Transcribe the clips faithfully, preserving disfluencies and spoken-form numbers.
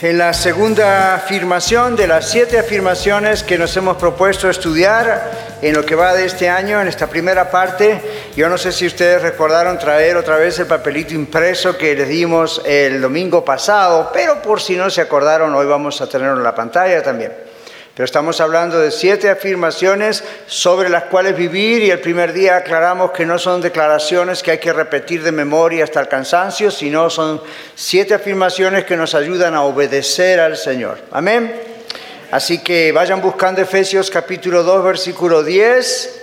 en la segunda afirmación de las siete afirmaciones que nos hemos propuesto estudiar en lo que va de este año, en esta primera parte. Yo no sé si ustedes recordaron traer otra vez el papelito impreso que les dimos el domingo pasado, pero por si no se acordaron, hoy vamos a tenerlo en la pantalla también. Pero estamos hablando de siete afirmaciones sobre las cuales vivir, y el primer día aclaramos que no son declaraciones que hay que repetir de memoria hasta el cansancio, sino son siete afirmaciones que nos ayudan a obedecer al Señor. Amén. Así que vayan buscando Efesios capítulo dos, versículo diez.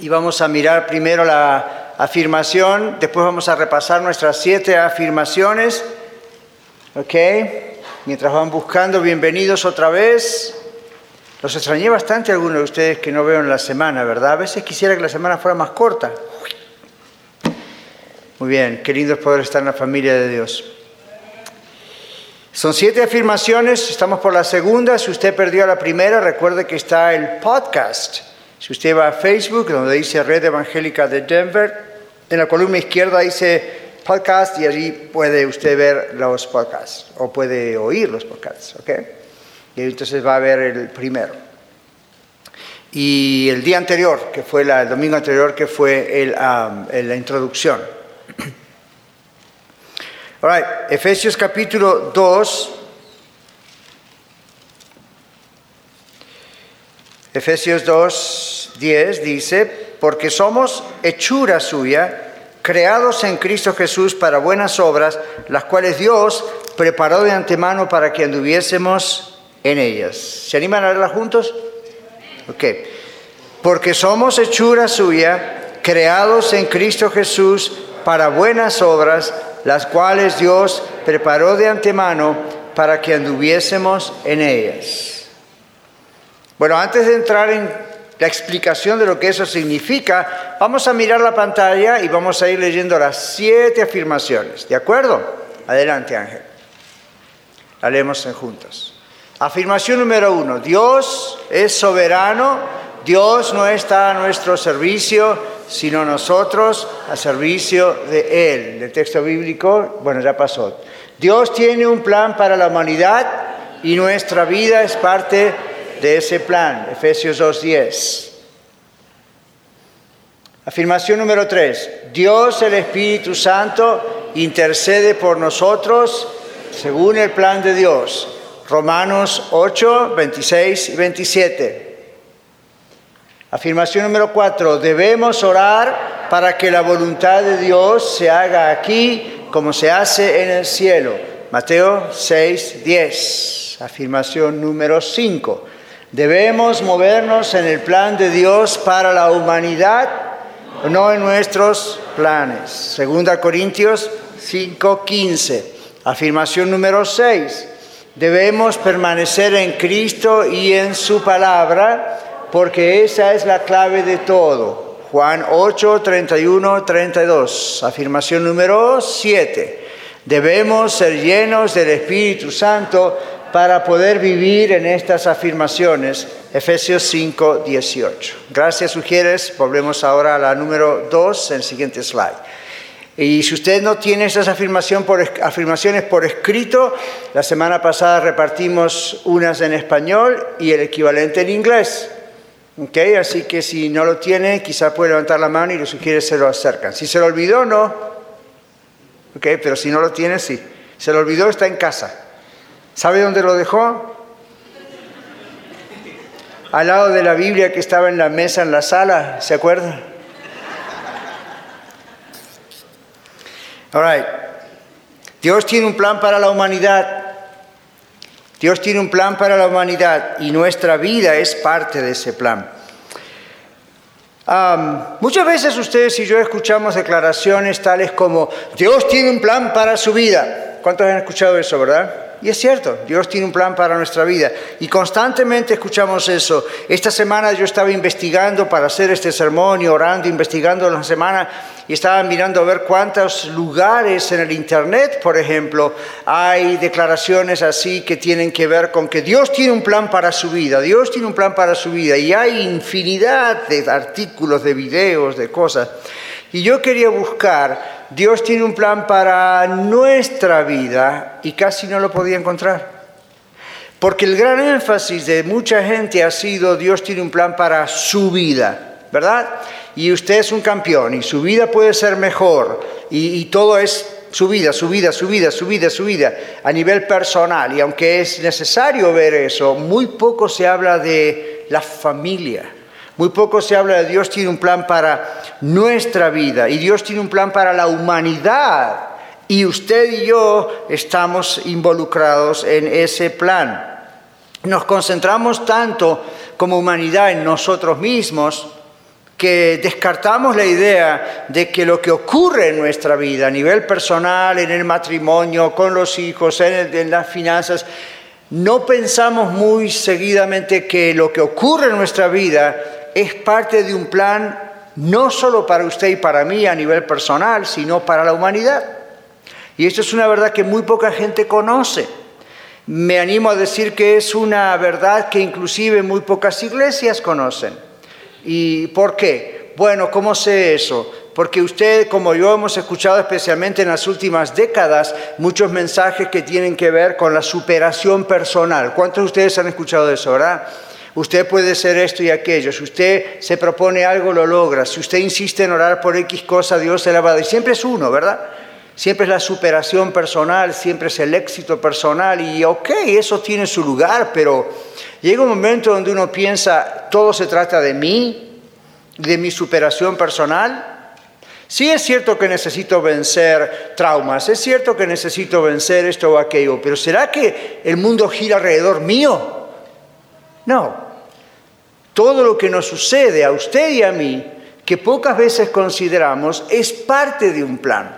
Y vamos a mirar primero la afirmación, después vamos a repasar nuestras siete afirmaciones. Ok. Mientras van buscando, bienvenidos otra vez. Los extrañé bastante a algunos de ustedes que no veo en la semana, ¿verdad? A veces quisiera que la semana fuera más corta. Muy bien, qué lindo es poder estar en la familia de Dios. Son siete afirmaciones, estamos por la segunda. Si usted perdió la primera, recuerde que está el podcast. Si usted va a Facebook, donde dice Red Evangélica de Denver, en la columna izquierda dice podcast, y allí puede usted ver los podcasts o puede oír los podcasts, ¿ok? Y entonces va a ver el primero. Y el día anterior, que fue la, el domingo anterior, que fue el, um, la introducción. All right, Efesios capítulo dos. Efesios dos, diez dice: porque somos hechura suya, creados en Cristo Jesús para buenas obras, las cuales Dios preparó de antemano para que anduviésemos en ellas. ¿Se animan a leerlas juntos? Ok. Porque somos hechura suya, creados en Cristo Jesús para buenas obras, las cuales Dios preparó de antemano para que anduviésemos en ellas. Bueno, antes de entrar en la explicación de lo que eso significa, vamos a mirar la pantalla y vamos a ir leyendo las siete afirmaciones. ¿De acuerdo? Adelante, Ángel. La leemos juntos. Afirmación número uno. Dios es soberano. Dios no está a nuestro servicio, sino nosotros a servicio de Él. El texto bíblico, bueno, ya pasó. Dios tiene un plan para la humanidad y nuestra vida es parte de de ese plan. Efesios dos diez. Afirmación número tres. Dios, el Espíritu Santo, intercede por nosotros según el plan de Dios. Romanos ocho veintiséis y veintisiete. Afirmación número cuatro. Debemos orar para que la voluntad de Dios se haga aquí como se hace en el cielo. Mateo seis diez. Afirmación número cinco. Debemos movernos en el plan de Dios para la humanidad, no en nuestros planes. Segunda Corintios cinco quince. Afirmación número seis. Debemos permanecer en Cristo y en su palabra, porque esa es la clave de todo. Juan ocho treinta y uno treinta y dos. Afirmación número siete. Debemos ser llenos del Espíritu Santo para poder vivir en estas afirmaciones. Efesios cinco dieciocho. Gracias, Ujieres. Volvemos ahora a la número dos en el siguiente slide. Y si usted no tiene estas afirmación por, afirmaciones por escrito, la semana pasada repartimos unas en español y el equivalente en inglés. ¿Okay? Así que si no lo tiene, quizá puede levantar la mano y los Ujieres se lo acercan. Si se lo olvidó, no. Okay, pero si no lo tiene, sí. Se lo olvidó, está en casa. ¿Sabe dónde lo dejó? Al lado de la Biblia que estaba en la mesa en la sala, ¿se acuerdan? All right. Dios tiene un plan para la humanidad. Dios tiene un plan para la humanidad y nuestra vida es parte de ese plan. Um, muchas veces ustedes y yo escuchamos declaraciones tales como: Dios tiene un plan para su vida. ¿Cuántos han escuchado eso, verdad? Y es cierto, Dios tiene un plan para nuestra vida. Y constantemente escuchamos eso. Esta semana yo estaba investigando para hacer este sermón y orando, investigando en la semana, y estaba mirando a ver cuántos lugares en el internet, por ejemplo, hay declaraciones así que tienen que ver con que Dios tiene un plan para su vida, Dios tiene un plan para su vida. Y hay infinidad de artículos, de videos, de cosas. Y yo quería buscar... Dios tiene un plan para nuestra vida y casi no lo podía encontrar. Porque el gran énfasis de mucha gente ha sido Dios tiene un plan para su vida, ¿verdad? Y usted es un campeón y su vida puede ser mejor y, y todo es su vida, su vida, su vida, su vida, su vida a nivel personal. Y aunque es necesario ver eso, muy poco se habla de la familia. Muy poco se habla de Dios tiene un plan para nuestra vida y Dios tiene un plan para la humanidad. Y usted y yo estamos involucrados en ese plan. Nos concentramos tanto como humanidad en nosotros mismos que descartamos la idea de que lo que ocurre en nuestra vida a nivel personal, en el matrimonio, con los hijos, en, el, en las finanzas... No pensamos muy seguidamente que lo que ocurre en nuestra vida es parte de un plan no solo para usted y para mí a nivel personal, sino para la humanidad. Y esto es una verdad que muy poca gente conoce. Me animo a decir que es una verdad que inclusive muy pocas iglesias conocen. ¿Y por qué? Bueno, ¿cómo sé eso? Porque usted, como yo, hemos escuchado especialmente en las últimas décadas muchos mensajes que tienen que ver con la superación personal. ¿Cuántos de ustedes han escuchado eso, verdad? Usted puede ser esto y aquello. Si usted se propone algo, lo logra. Si usted insiste en orar por X cosa, Dios se la va a dar. Siempre es uno, ¿verdad? Siempre es la superación personal, siempre es el éxito personal. Y ok, eso tiene su lugar, pero llega un momento donde uno piensa, ¿todo se trata de mí? ¿De mi superación personal? Sí, es cierto que necesito vencer traumas, es cierto que necesito vencer esto o aquello, pero ¿será que el mundo gira alrededor mío? No. Todo lo que nos sucede a usted y a mí, que pocas veces consideramos, es parte de un plan.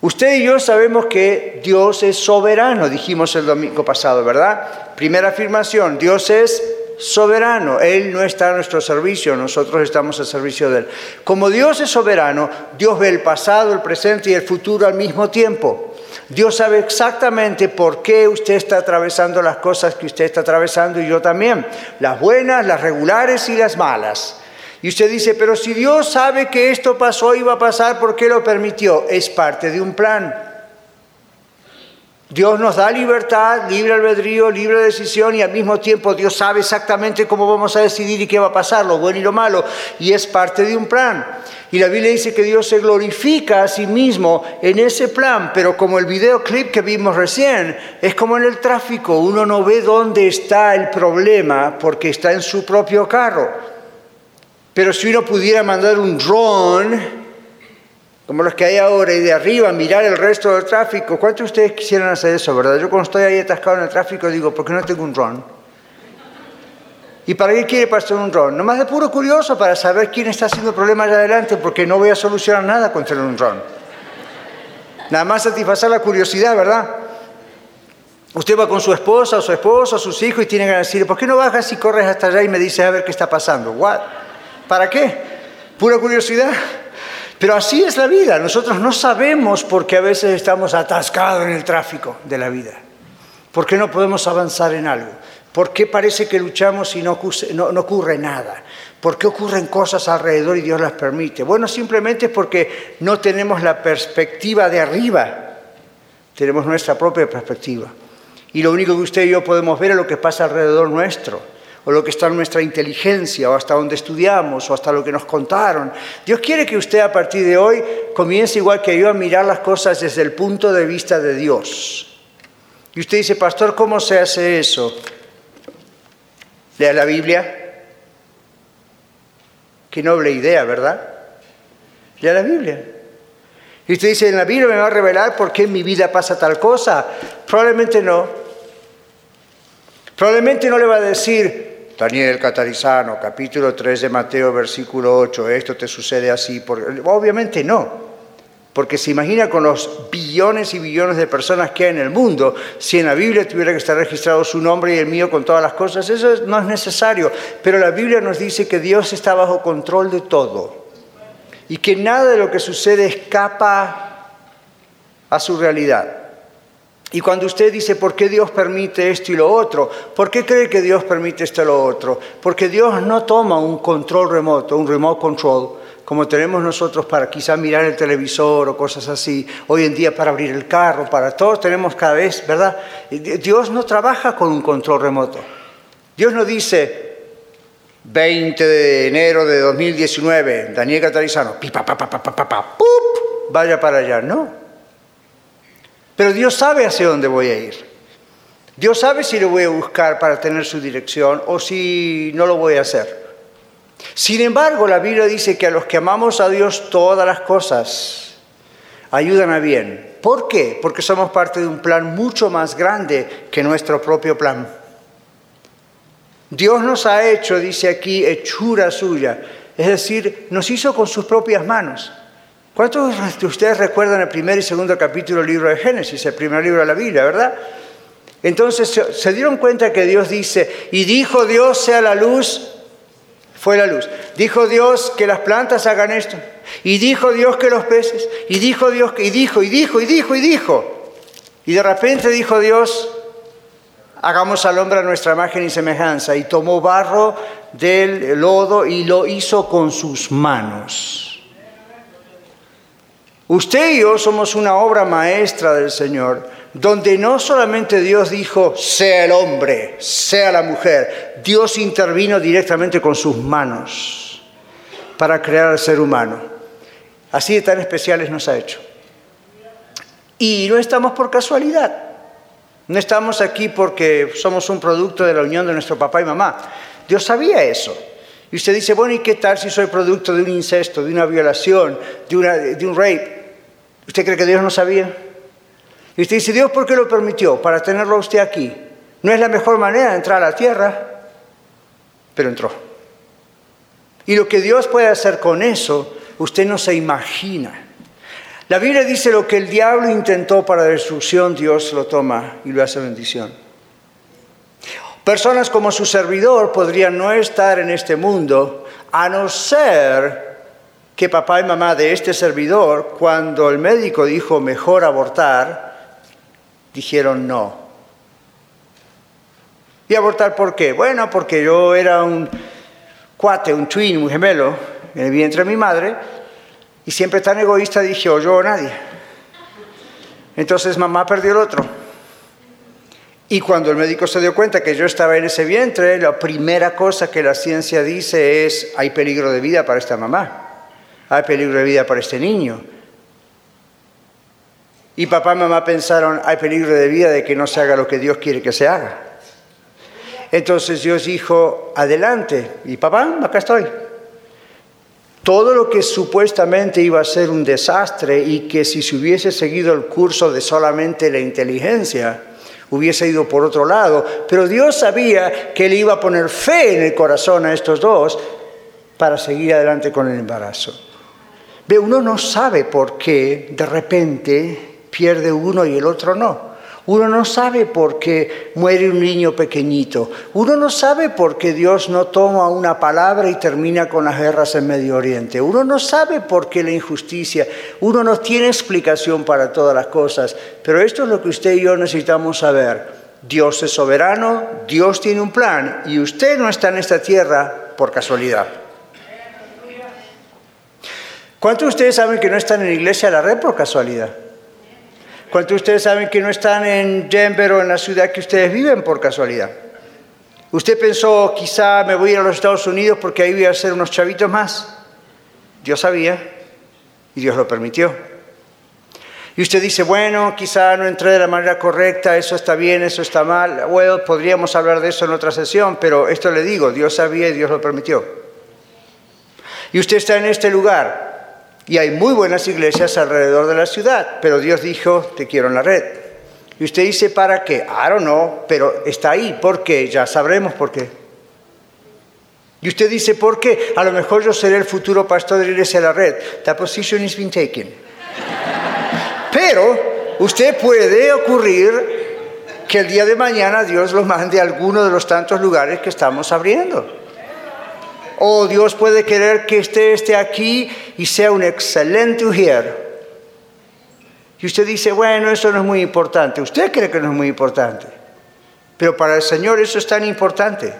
Usted y yo sabemos que Dios es soberano, dijimos el domingo pasado, ¿verdad? Primera afirmación, Dios es soberano. Él no está a nuestro servicio, nosotros estamos al servicio de Él. Como Dios es soberano, Dios ve el pasado, el presente y el futuro al mismo tiempo. Dios sabe exactamente por qué usted está atravesando las cosas que usted está atravesando y yo también. Las buenas, las regulares y las malas. Y usted dice, pero si Dios sabe que esto pasó y va a pasar, ¿por qué lo permitió? Es parte de un plan. Dios nos da libertad, libre albedrío, libre decisión y al mismo tiempo Dios sabe exactamente cómo vamos a decidir y qué va a pasar, lo bueno y lo malo. Y es parte de un plan. Y la Biblia dice que Dios se glorifica a sí mismo en ese plan. Pero como el videoclip que vimos recién, es como en el tráfico. Uno no ve dónde está el problema porque está en su propio carro. Pero si uno pudiera mandar un dron... como los que hay ahora, y de arriba, mirar el resto del tráfico. ¿Cuántos de ustedes quisieran hacer eso, verdad? Yo cuando estoy ahí atascado en el tráfico digo, ¿por qué no tengo un dron? ¿Y para qué quiere pasar un dron? Nomás de puro curioso para saber quién está haciendo el problema allá adelante, porque no voy a solucionar nada con tener un dron. Nada más satisfacer la curiosidad, ¿verdad? Usted va con su esposa, o su esposo, o sus hijos, y tienen que decir, ¿por qué no bajas y corres hasta allá y me dices a ver qué está pasando? ¿What? ¿Para qué? ¿Pura curiosidad? Pero así es la vida. Nosotros no sabemos por qué a veces estamos atascados en el tráfico de la vida. ¿Por qué no podemos avanzar en algo? ¿Por qué parece que luchamos y no, no, no ocurre nada? ¿Por qué ocurren cosas alrededor y Dios las permite? Bueno, simplemente es porque no tenemos la perspectiva de arriba. Tenemos nuestra propia perspectiva. Y lo único que usted y yo podemos ver es lo que pasa alrededor nuestro, o lo que está en nuestra inteligencia, o hasta donde estudiamos, o hasta lo que nos contaron. Dios quiere que usted a partir de hoy comience igual que yo a mirar las cosas desde el punto de vista de Dios. Y usted dice, pastor, ¿cómo se hace eso? Lea la Biblia. Qué noble idea, ¿verdad? Lea la Biblia. Y usted dice, ¿en la Biblia me va a revelar por qué en mi vida pasa tal cosa? Probablemente no. Probablemente no le va a decir... Daniel Catarizano, capítulo tres de Mateo, versículo ocho, esto te sucede así. Porque... Obviamente no, Porque se imagina con los billones y billones de personas que hay en el mundo, si en la Biblia tuviera que estar registrado su nombre y el mío con todas las cosas, eso no es necesario. Pero la Biblia nos dice que Dios está bajo control de todo y que nada de lo que sucede escapa a su realidad. Y cuando usted dice, ¿por qué Dios permite esto y lo otro? ¿Por qué cree que Dios permite esto y lo otro? Porque Dios no toma un control remoto, un remote control, como tenemos nosotros para quizá mirar el televisor o cosas así, hoy en día para abrir el carro, para todos tenemos cada vez, ¿verdad? Dios no trabaja con un control remoto. Dios no dice, veinte de enero de dos mil diecinueve, Daniel Catarizano, pipa, pa, pa, pa, pa, pa, pa, ¡pup! Vaya para allá, no. Pero Dios sabe hacia dónde voy a ir. Dios sabe si lo voy a buscar para tener su dirección o si no lo voy a hacer. Sin embargo, la Biblia dice que a los que amamos a Dios todas las cosas ayudan a bien. ¿Por qué? Porque somos parte de un plan mucho más grande que nuestro propio plan. Dios nos ha hecho, dice aquí, hechura suya. Es decir, nos hizo con sus propias manos. ¿Cuántos de ustedes recuerdan el primer y segundo capítulo del libro de Génesis, el primer libro de la Biblia, verdad? Entonces, se dieron cuenta que Dios dice, y dijo Dios sea la luz. Fue la luz. Dijo Dios que las plantas hagan esto. Y dijo Dios que los peces. Y dijo Dios que... Y dijo, y dijo, y dijo, y dijo. Y de repente dijo Dios, hagamos al hombre a nuestra imagen y semejanza. Y tomó barro del lodo y lo hizo con sus manos. Usted y yo somos una obra maestra del Señor, donde no solamente Dios dijo, sea el hombre, sea la mujer. Dios intervino directamente con sus manos para crear al ser humano. Así de tan especiales nos ha hecho. Y no estamos por casualidad. No estamos aquí porque somos un producto de la unión de nuestro papá y mamá. Dios sabía eso. Y usted dice, bueno, ¿y qué tal si soy producto de un incesto, de una violación, de, una, de un rape? ¿Usted cree que Dios no sabía? Y usted dice, Dios, ¿por qué lo permitió? Para tenerlo a usted aquí. No es la mejor manera de entrar a la tierra, pero entró. Y lo que Dios puede hacer con eso, usted no se imagina. La Biblia dice, lo que el diablo intentó para destrucción, Dios lo toma y lo hace bendición. Personas como su servidor podrían no estar en este mundo, a no ser que papá y mamá de este servidor, cuando el médico dijo, mejor abortar, dijeron no. ¿Y abortar por qué? Bueno, porque yo era un cuate, un twin, un gemelo, en el vientre de mi madre, y siempre tan egoísta dije, o yo o nadie. Entonces mamá perdió el otro. Y cuando el médico se dio cuenta que yo estaba en ese vientre, la primera cosa que la ciencia dice es, hay peligro de vida para esta mamá, hay peligro de vida para este niño. Y papá y mamá pensaron, hay peligro de vida de que no se haga lo que Dios quiere que se haga. Entonces Dios dijo, adelante. Y papá, acá estoy. Todo lo que supuestamente iba a ser un desastre y que si se hubiese seguido el curso de solamente la inteligencia, hubiese ido por otro lado. Pero Dios sabía que le iba a poner fe en el corazón a estos dos para seguir adelante con el embarazo. Ve, uno no sabe por qué de repente pierde uno y el otro no. Uno no sabe por qué muere un niño pequeñito. Uno no sabe por qué Dios no toma una palabra y termina con las guerras en Medio Oriente. Uno no sabe por qué la injusticia. Uno no tiene explicación para todas las cosas. Pero esto es lo que usted y yo necesitamos saber. Dios es soberano, Dios tiene un plan y usted no está en esta tierra por casualidad. ¿Cuántos de ustedes saben que no están en la iglesia de la red por casualidad? ¿Cuántos de ustedes saben que no están en Denver o en la ciudad que ustedes viven por casualidad? Usted pensó, quizá me voy a ir a los Estados Unidos porque ahí voy a ser unos chavitos más. Dios sabía y Dios lo permitió. Y usted dice, bueno, quizá no entré de la manera correcta, eso está bien, eso está mal. Bueno, podríamos hablar de eso en otra sesión, pero esto le digo, Dios sabía y Dios lo permitió. Y usted está en este lugar. Y hay muy buenas iglesias alrededor de la ciudad, pero Dios dijo, te quiero en la red. Y usted dice, ¿para qué? I don't know, pero está ahí. ¿Por qué? Ya sabremos por qué. Y usted dice, ¿por qué? A lo mejor yo seré el futuro pastor de la iglesia de la red. The position has been taken. Pero usted puede ocurrir que el día de mañana Dios lo mande a alguno de los tantos lugares que estamos abriendo. O Dios puede querer que usted esté aquí y sea un excelente ujier. Y usted dice, bueno, eso no es muy importante. Usted cree que no es muy importante. Pero para el Señor eso es tan importante.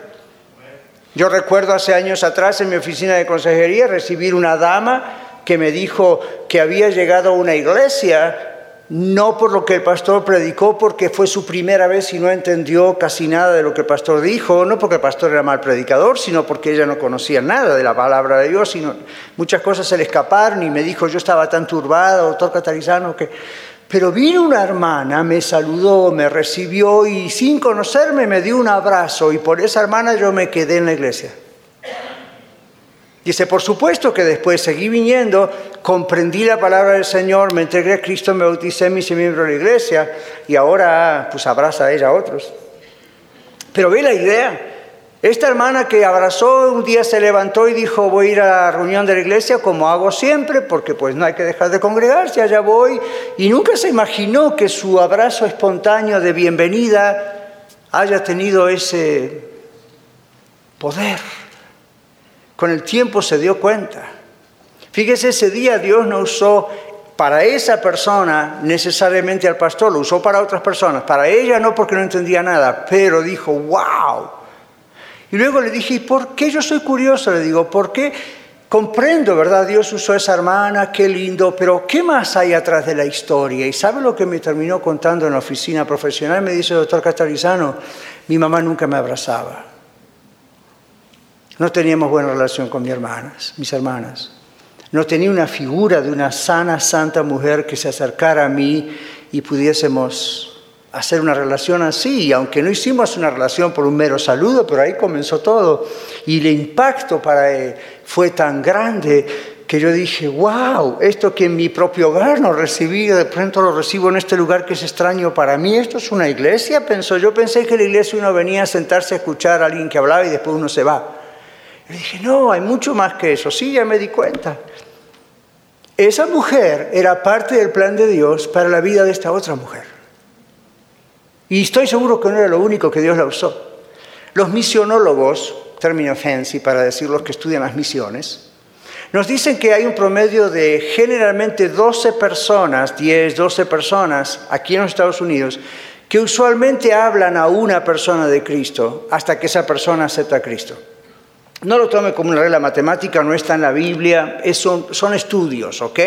Yo recuerdo hace años atrás en mi oficina de consejería recibir una dama que me dijo que había llegado a una iglesia, no por lo que el pastor predicó, porque fue su primera vez y no entendió casi nada de lo que el pastor dijo, no porque el pastor era mal predicador, sino porque ella no conocía nada de la palabra de Dios, sino muchas cosas se le escaparon, y me dijo, yo estaba tan turbada, doctor Catarizano, que... Pero vino una hermana, me saludó, me recibió, y sin conocerme me dio un abrazo, y por esa hermana yo me quedé en la iglesia. Dice, por supuesto que después seguí viniendo, comprendí la palabra del Señor, me entregué a Cristo, me bauticé, me hice miembro de la iglesia y ahora pues abraza a ella a otros. Pero ve la idea. Esta hermana que abrazó un día se levantó y dijo, voy a ir a la reunión de la iglesia como hago siempre, porque pues no hay que dejar de congregarse, allá voy. Y nunca se imaginó que su abrazo espontáneo de bienvenida haya tenido ese poder. Con el tiempo se dio cuenta. Fíjese, ese día Dios no usó para esa persona necesariamente al pastor, lo usó para otras personas. Para ella no, porque no entendía nada, pero dijo, ¡wow! Y luego le dije, ¿y por qué? Yo soy curioso, le digo, ¿por qué? Comprendo, ¿verdad? Dios usó a esa hermana, qué lindo, pero ¿qué más hay atrás de la historia? ¿Y sabe lo que me terminó contando en la oficina profesional? Me dice, doctor Catarizano, mi mamá nunca me abrazaba. No teníamos buena relación con mis hermanas, mis hermanas. No tenía una figura de una sana, santa mujer que se acercara a mí y pudiésemos hacer una relación así. Y aunque no hicimos una relación por un mero saludo, pero ahí comenzó todo. Y el impacto para él fue tan grande que yo dije, wow, esto que en mi propio hogar no recibí, de pronto lo recibo en este lugar que es extraño para mí. ¿Esto es una iglesia? Pensó. Yo pensé que en la iglesia uno venía a sentarse a escuchar a alguien que hablaba y después uno se va. Le dije, no, hay mucho más que eso. Sí, ya me di cuenta. Esa mujer era parte del plan de Dios para la vida de esta otra mujer. Y estoy seguro que no era lo único que Dios la usó. Los misionólogos, término fancy para decir los que estudian las misiones, nos dicen que hay un promedio de generalmente doce personas, diez, doce personas aquí en los Estados Unidos, que usualmente hablan a una persona de Cristo hasta que esa persona acepta a Cristo. No lo tome como una regla matemática, no está en la Biblia, es, son, son estudios, ¿ok?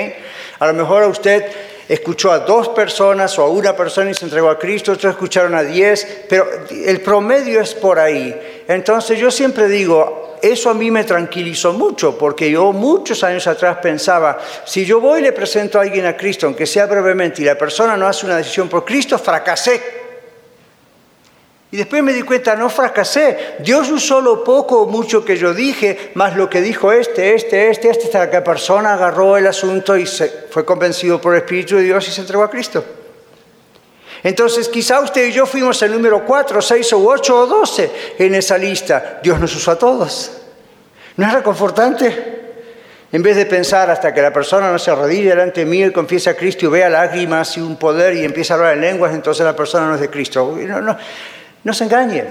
A lo mejor usted escuchó a dos personas o a una persona y se entregó a Cristo, otros escucharon a diez, pero el promedio es por ahí. Entonces yo siempre digo, eso a mí me tranquilizó mucho, porque yo muchos años atrás pensaba, si yo voy y le presento a alguien a Cristo, aunque sea brevemente, y la persona no hace una decisión por Cristo, fracasé. Y después me di cuenta, no fracasé. Dios usó lo poco o mucho que yo dije, más lo que dijo este, este, este, este, hasta que la persona agarró el asunto y se fue convencido por el Espíritu de Dios y se entregó a Cristo. Entonces, quizá usted y yo fuimos el número cuatro, seis, u ocho o doce en esa lista. Dios nos usó a todos. ¿No es reconfortante? En vez de pensar hasta que la persona no se arrodille delante mío y confiese a Cristo y vea lágrimas y un poder y empieza a hablar en lenguas, entonces la persona no es de Cristo. No, no. No se engañe.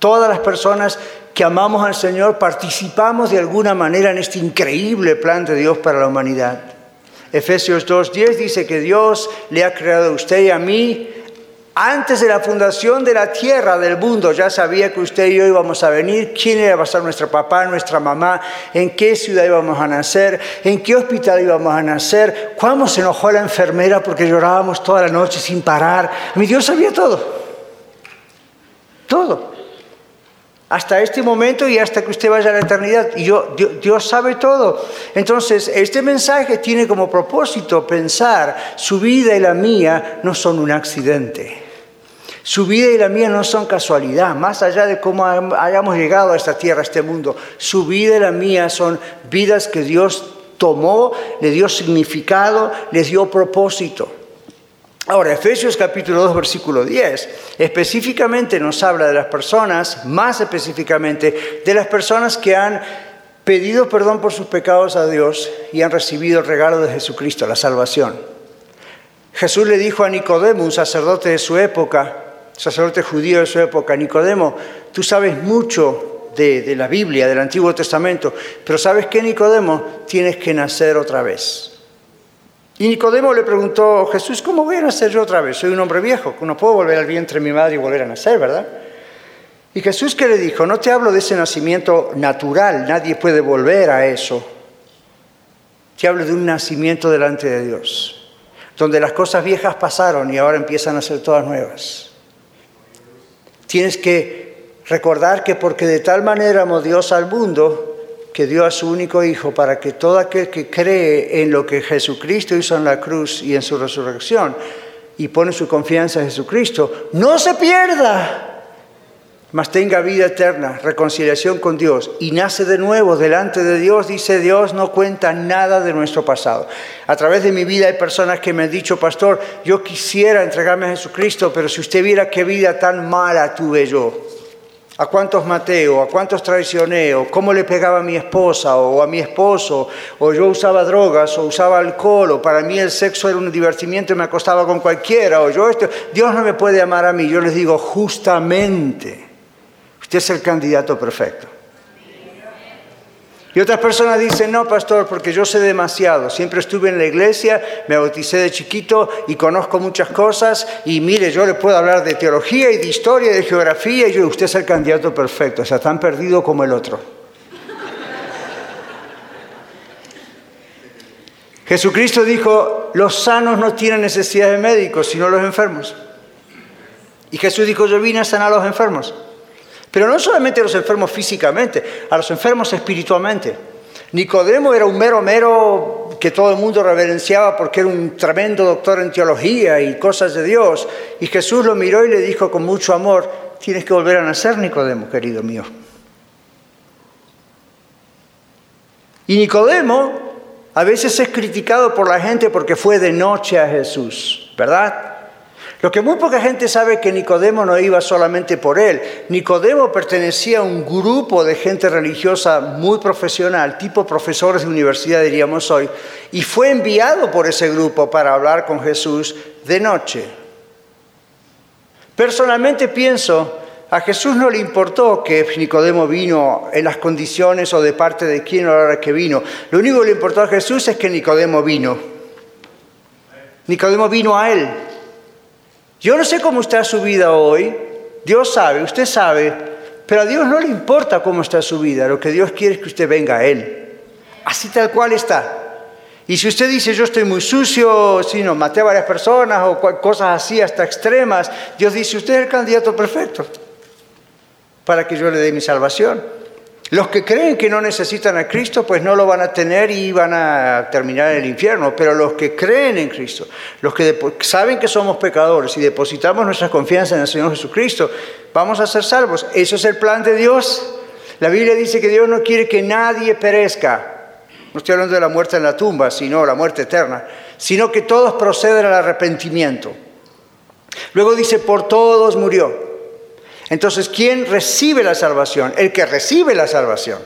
Todas las personas que amamos al Señor participamos de alguna manera en este increíble plan de Dios para la humanidad. Efesios dos diez dice que Dios le ha creado a usted y a mí antes de la fundación de la tierra, del mundo. Ya sabía que usted y yo íbamos a venir, quién iba a ser nuestro papá, nuestra mamá, en qué ciudad íbamos a nacer, en qué hospital íbamos a nacer, cuándo se enojó la enfermera porque llorábamos toda la noche sin parar. Mi Dios sabía todo. Todo. Hasta este momento y hasta que usted vaya a la eternidad. Y yo, Dios, Dios sabe todo. Entonces, este mensaje tiene como propósito pensar, su vida y la mía no son un accidente. Su vida y la mía no son casualidad, más allá de cómo hayamos llegado a esta tierra, a este mundo. Su vida y la mía son vidas que Dios tomó, le dio significado, les dio propósito. Ahora, Efesios capítulo dos, versículo diez, específicamente nos habla de las personas, más específicamente de las personas que han pedido perdón por sus pecados a Dios y han recibido el regalo de Jesucristo, la salvación. Jesús le dijo a Nicodemo, un sacerdote de su época, sacerdote judío de su época, Nicodemo, tú sabes mucho de, de la Biblia, del Antiguo Testamento, pero ¿sabes qué, Nicodemo? Tienes que nacer otra vez. Y Nicodemo le preguntó a Jesús, ¿cómo voy a nacer yo otra vez? Soy un hombre viejo, no puedo volver al vientre de mi madre y volver a nacer, ¿verdad? Y Jesús, ¿qué le dijo? No te hablo de ese nacimiento natural, nadie puede volver a eso. Te hablo de un nacimiento delante de Dios, donde las cosas viejas pasaron y ahora empiezan a ser todas nuevas. Tienes que recordar que porque de tal manera amó Dios al mundo, que dio a su único Hijo para que todo aquel que cree en lo que Jesucristo hizo en la cruz y en su resurrección y pone su confianza en Jesucristo, no se pierda, mas tenga vida eterna, reconciliación con Dios y nace de nuevo delante de Dios. Dice Dios, no cuenta nada de nuestro pasado. A través de mi vida hay personas que me han dicho, pastor, yo quisiera entregarme a Jesucristo, pero si usted viera qué vida tan mala tuve yo. ¿A cuántos Mateo? ¿A cuántos traicioné? ¿O cómo le pegaba a mi esposa o a mi esposo? ¿O yo usaba drogas o usaba alcohol? ¿O para mí el sexo era un divertimiento y me acostaba con cualquiera? ¿O yo esto? Dios no me puede amar a mí. Yo les digo, justamente, usted es el candidato perfecto. Y otras personas dicen, no, pastor, porque yo sé demasiado. Siempre estuve en la iglesia, me bauticé de chiquito y conozco muchas cosas. Y mire, yo le puedo hablar de teología y de historia y de geografía. Y yo, usted es el candidato perfecto. O sea, tan perdido como el otro. Jesucristo dijo, los sanos no tienen necesidad de médicos, sino los enfermos. Y Jesús dijo, yo vine a sanar a los enfermos. Pero no solamente a los enfermos físicamente, a los enfermos espiritualmente. Nicodemo era un mero mero que todo el mundo reverenciaba porque era un tremendo doctor en teología y cosas de Dios. Y Jesús lo miró y le dijo con mucho amor, tienes que volver a nacer, Nicodemo, querido mío. Y Nicodemo a veces es criticado por la gente porque fue de noche a Jesús, ¿verdad? Lo que muy poca gente sabe es que Nicodemo no iba solamente por él. Nicodemo pertenecía a un grupo de gente religiosa muy profesional, tipo profesores de universidad diríamos hoy, y fue enviado por ese grupo para hablar con Jesús de noche. Personalmente pienso, a Jesús no le importó que Nicodemo vino en las condiciones o de parte de quién o la hora que vino. Lo único que le importó a Jesús es que Nicodemo vino. Nicodemo vino a él. Yo no sé cómo está su vida hoy, Dios sabe, usted sabe, pero a Dios no le importa cómo está su vida, lo que Dios quiere es que usted venga a Él, así tal cual está. Y si usted dice, yo estoy muy sucio, si no, maté a varias personas o cosas así hasta extremas, Dios dice, usted es el candidato perfecto para que yo le dé mi salvación. Los que creen que no necesitan a Cristo, pues no lo van a tener y van a terminar en el infierno. Pero los que creen en Cristo, los que saben que somos pecadores y depositamos nuestra confianza en el Señor Jesucristo, vamos a ser salvos. Eso es el plan de Dios. La Biblia dice que Dios no quiere que nadie perezca. No estoy hablando de la muerte en la tumba, sino la muerte eterna. Sino que todos procedan al arrepentimiento. Luego dice, por todos murió. Entonces, ¿quién recibe la salvación? El que recibe la salvación.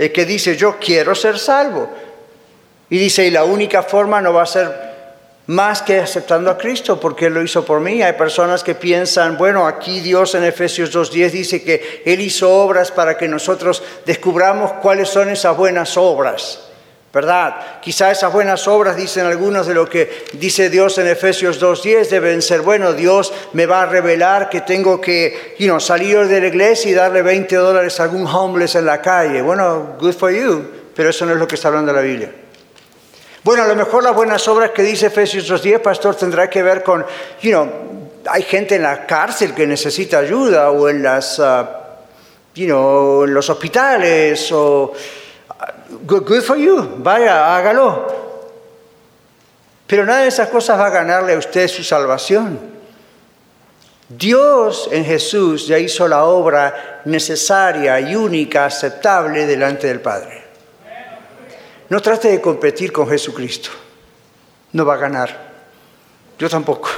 El que dice, yo quiero ser salvo. Y dice, y la única forma no va a ser más que aceptando a Cristo, porque Él lo hizo por mí. Hay personas que piensan, bueno, aquí Dios en Efesios dos diez dice que Él hizo obras para que nosotros descubramos cuáles son esas buenas obras. ¿Verdad? Quizá esas buenas obras, dicen algunos de lo que dice Dios en Efesios dos diez, deben ser, bueno, Dios me va a revelar que tengo que you know, salir de la iglesia y darle veinte dólares a algún homeless en la calle. Bueno, good for you, pero eso no es lo que está hablando la Biblia. Bueno, a lo mejor las buenas obras que dice Efesios dos diez, pastor, tendrá que ver con, you know, hay gente en la cárcel que necesita ayuda o en las, uh, you know, en los hospitales o... Good for you, vaya, hágalo. Pero nada de esas cosas va a ganarle a usted su salvación. Dios en Jesús ya hizo la obra necesaria y única, aceptable delante del Padre. No trate de competir con Jesucristo. No va a ganar. Yo tampoco.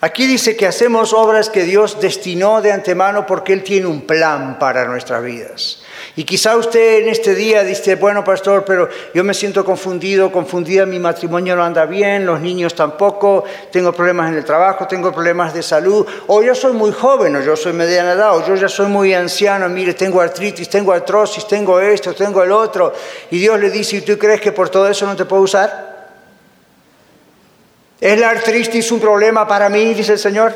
Aquí dice que hacemos obras que Dios destinó de antemano porque Él tiene un plan para nuestras vidas. Y quizá usted en este día dice, bueno, pastor, pero yo me siento confundido, confundida, mi matrimonio no anda bien, los niños tampoco, tengo problemas en el trabajo, tengo problemas de salud, o yo soy muy joven, o yo soy mediana edad, o yo ya soy muy anciano, mire, tengo artritis, tengo artrosis, tengo esto, tengo el otro. Y Dios le dice, ¿y tú crees que por todo eso no te puedo usar? ¿Es la artritis un problema para mí?, dice el Señor.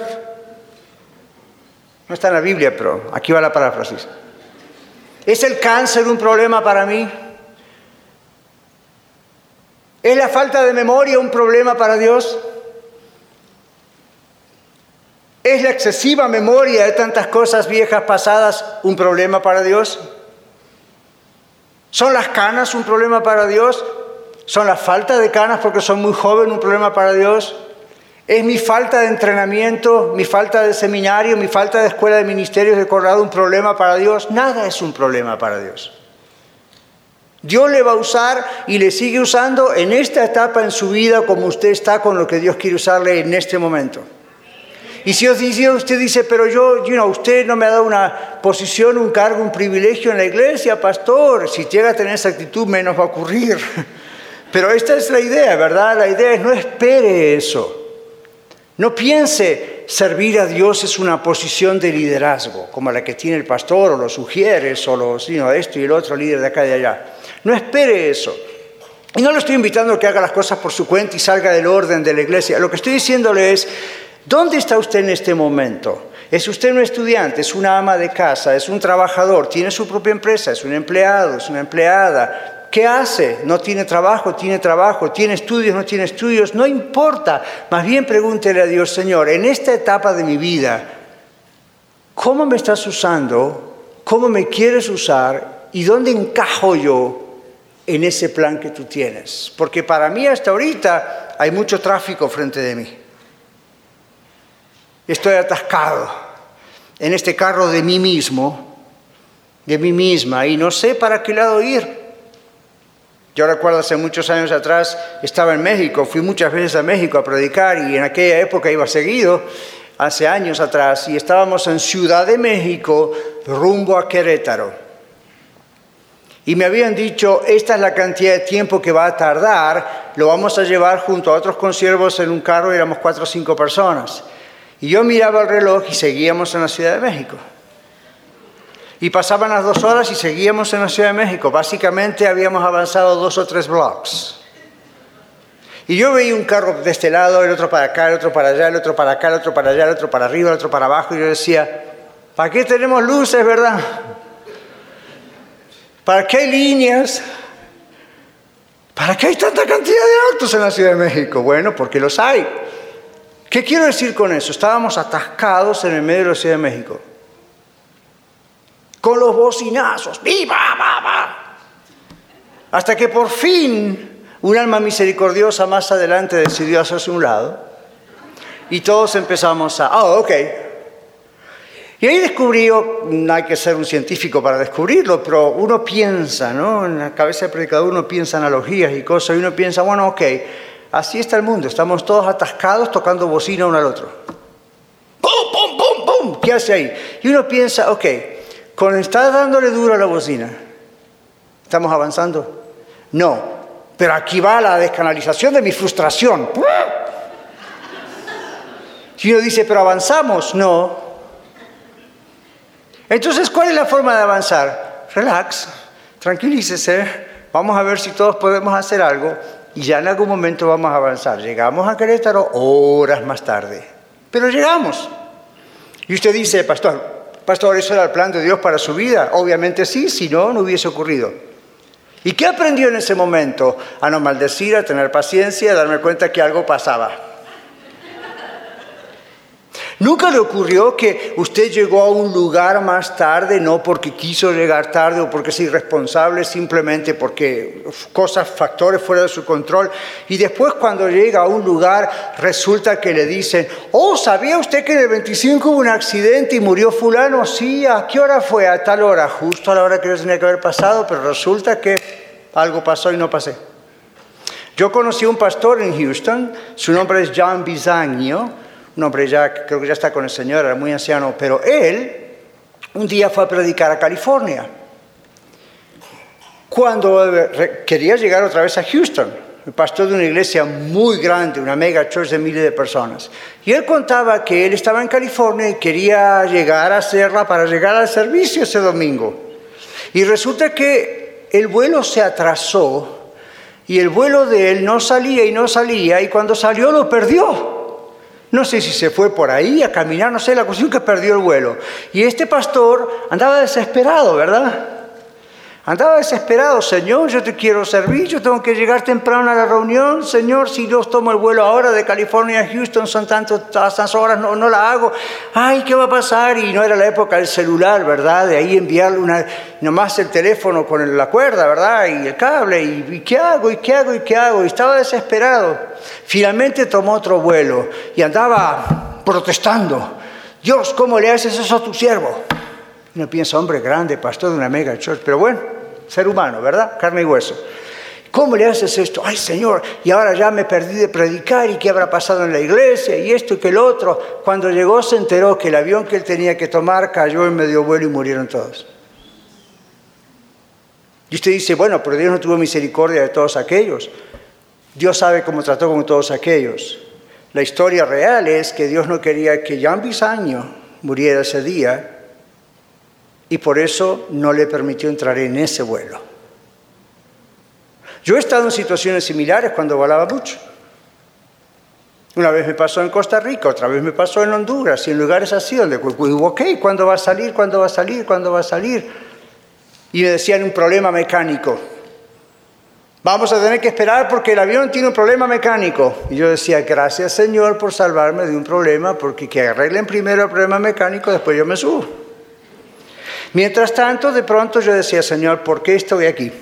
No está en la Biblia, pero aquí va la paráfrasis. ¿Es el cáncer un problema para mí? ¿Es la falta de memoria un problema para Dios? ¿Es la excesiva memoria de tantas cosas viejas pasadas un problema para Dios? ¿Son las canas un problema para Dios? ¿Son la falta de canas porque soy muy joven un problema para Dios? ¿Es mi falta de entrenamiento, mi falta de seminario, mi falta de escuela de ministerios de Colorado un problema para Dios? Nada es un problema para Dios. Dios le va a usar y le sigue usando en esta etapa en su vida como usted está con lo que Dios quiere usarle en este momento. Y si usted dice, pero yo, you know, usted no me ha dado una posición, un cargo, un privilegio en la iglesia, pastor. Si llega a tener esa actitud, menos va a ocurrir. Pero esta es la idea, ¿verdad? La idea es no espere eso. No piense, servir a Dios es una posición de liderazgo, como la que tiene el pastor, o los sugieres, o los, sino esto y el otro líder de acá y de allá. No espere eso. Y no lo estoy invitando a que haga las cosas por su cuenta y salga del orden de la iglesia. Lo que estoy diciéndole es, ¿dónde está usted en este momento? ¿Es usted un estudiante? ¿Es una ama de casa? ¿Es un trabajador? ¿Tiene su propia empresa? ¿Es un empleado? ¿Es una empleada? ¿Qué hace? ¿No tiene trabajo? ¿Tiene trabajo? ¿Tiene estudios? ¿No tiene estudios? No importa. Más bien pregúntele a Dios, Señor, en esta etapa de mi vida, ¿cómo me estás usando? ¿Cómo me quieres usar? ¿Y dónde encajo yo en ese plan que tú tienes? Porque para mí hasta ahorita hay mucho tráfico frente de mí. Estoy atascado en este carro de mí mismo, de mí misma, y no sé para qué lado ir. Yo recuerdo hace muchos años atrás, estaba en México, fui muchas veces a México a predicar y en aquella época iba seguido, hace años atrás, y estábamos en Ciudad de México rumbo a Querétaro. Y me habían dicho, esta es la cantidad de tiempo que va a tardar, lo vamos a llevar junto a otros consiervos en un carro, éramos cuatro o cinco personas. Y yo miraba el reloj y seguíamos en la Ciudad de México. Y pasaban las dos horas y seguíamos en la Ciudad de México. Básicamente habíamos avanzado dos o tres blocks. Y yo veía un carro de este lado, el otro para acá, el otro para allá, el otro para acá, el otro para allá, el otro para arriba, el otro para abajo. Y yo decía, ¿para qué tenemos luces, verdad? ¿Para qué hay líneas? ¿Para qué hay tanta cantidad de autos en la Ciudad de México? Bueno, porque los hay. ¿Qué quiero decir con eso? Estábamos atascados en el medio de la Ciudad de México. Con los bocinazos, ¡viva, va, va! Hasta que por fin un alma misericordiosa más adelante decidió hacerse un lado y todos empezamos a, oh, ok. Y ahí descubrió, no hay que ser un científico para descubrirlo, pero uno piensa, ¿no? En la cabeza del predicador uno piensa analogías y cosas y uno piensa, bueno, ok, así está el mundo, estamos todos atascados tocando bocina uno al otro. ¡Pum, pum, pum, pum! ¿Qué hace ahí? Y uno piensa, ok, con estar dándole duro a la bocina, ¿estamos avanzando? No, pero aquí va la descanalización de mi frustración. Y uno dice, ¿pero avanzamos? No. Entonces, ¿cuál es la forma de avanzar? Relax, tranquilícese, vamos a ver si todos podemos hacer algo y ya en algún momento vamos a avanzar. Llegamos a Querétaro horas más tarde, pero llegamos. Y usted dice, pastor, Pastor, ¿eso era el plan de Dios para su vida? Obviamente sí, si no, no hubiese ocurrido. ¿Y qué aprendió en ese momento? A no maldecir, a tener paciencia, a darme cuenta que algo pasaba. ¿Nunca le ocurrió que usted llegó a un lugar más tarde, no porque quiso llegar tarde o porque es irresponsable, simplemente porque cosas, factores fuera de su control? Y después cuando llega a un lugar resulta que le dicen, oh, ¿sabía usted que en el veinticinco hubo un accidente y murió fulano? Sí, ¿a qué hora fue? A tal hora, justo a la hora que yo tenía que haber pasado, pero resulta que algo pasó y no pasé. Yo conocí a un pastor en Houston, su nombre es John Bisagno. Un hombre ya, creo que ya está con el Señor, era muy anciano, pero él un día fue a predicar a California. Cuando quería llegar otra vez a Houston, el pastor de una iglesia muy grande, una mega church de miles de personas, y él contaba que él estaba en California y quería llegar a Serra para llegar al servicio ese domingo. Y resulta que el vuelo se atrasó y el vuelo de él no salía y no salía, y cuando salió lo perdió. No sé si se fue por ahí a caminar, no sé, la cuestión que perdió el vuelo. Y este pastor andaba desesperado, ¿verdad? Andaba desesperado. Señor, yo te quiero servir, yo tengo que llegar temprano a la reunión. Señor, si yo tomo el vuelo ahora de California a Houston, son tantos, tantas horas, no, no la hago. Ay, ¿qué va a pasar? Y no era la época del celular, ¿verdad? De ahí enviarle una, nomás el teléfono con la cuerda, ¿verdad? Y el cable, y, y ¿qué hago? ¿Y qué hago? ¿Y qué hago? Y estaba desesperado. Finalmente tomó otro vuelo y andaba protestando. Dios, ¿cómo le haces eso a tu siervo? Y uno piensa, hombre grande, pastor de una mega church, pero bueno, ser humano, ¿verdad? Carne y hueso. ¿Cómo le haces esto? Ay, Señor, y ahora ya me perdí de predicar, y qué habrá pasado en la iglesia, y esto y que el otro. Cuando llegó se enteró que el avión que él tenía que tomar cayó en medio vuelo y murieron todos. Y usted dice, bueno, pero Dios no tuvo misericordia de todos aquellos. Dios sabe cómo trató con todos aquellos. La historia real es que Dios no quería que John Bisagno muriera ese día, y por eso no le permitió entrar en ese vuelo. Yo he estado en situaciones similares cuando volaba mucho. Una vez me pasó en Costa Rica, otra vez me pasó en Honduras, y en lugares así donde digo, ok, ¿cuándo va a salir? ¿Cuándo va a salir? ¿Cuándo va a salir? Y me decían un problema mecánico. Vamos a tener que esperar porque el avión tiene un problema mecánico. Y yo decía, gracias Señor por salvarme de un problema, porque que arreglen primero el problema mecánico, después yo me subo. Mientras tanto, de pronto yo decía, Señor, ¿por qué estoy aquí?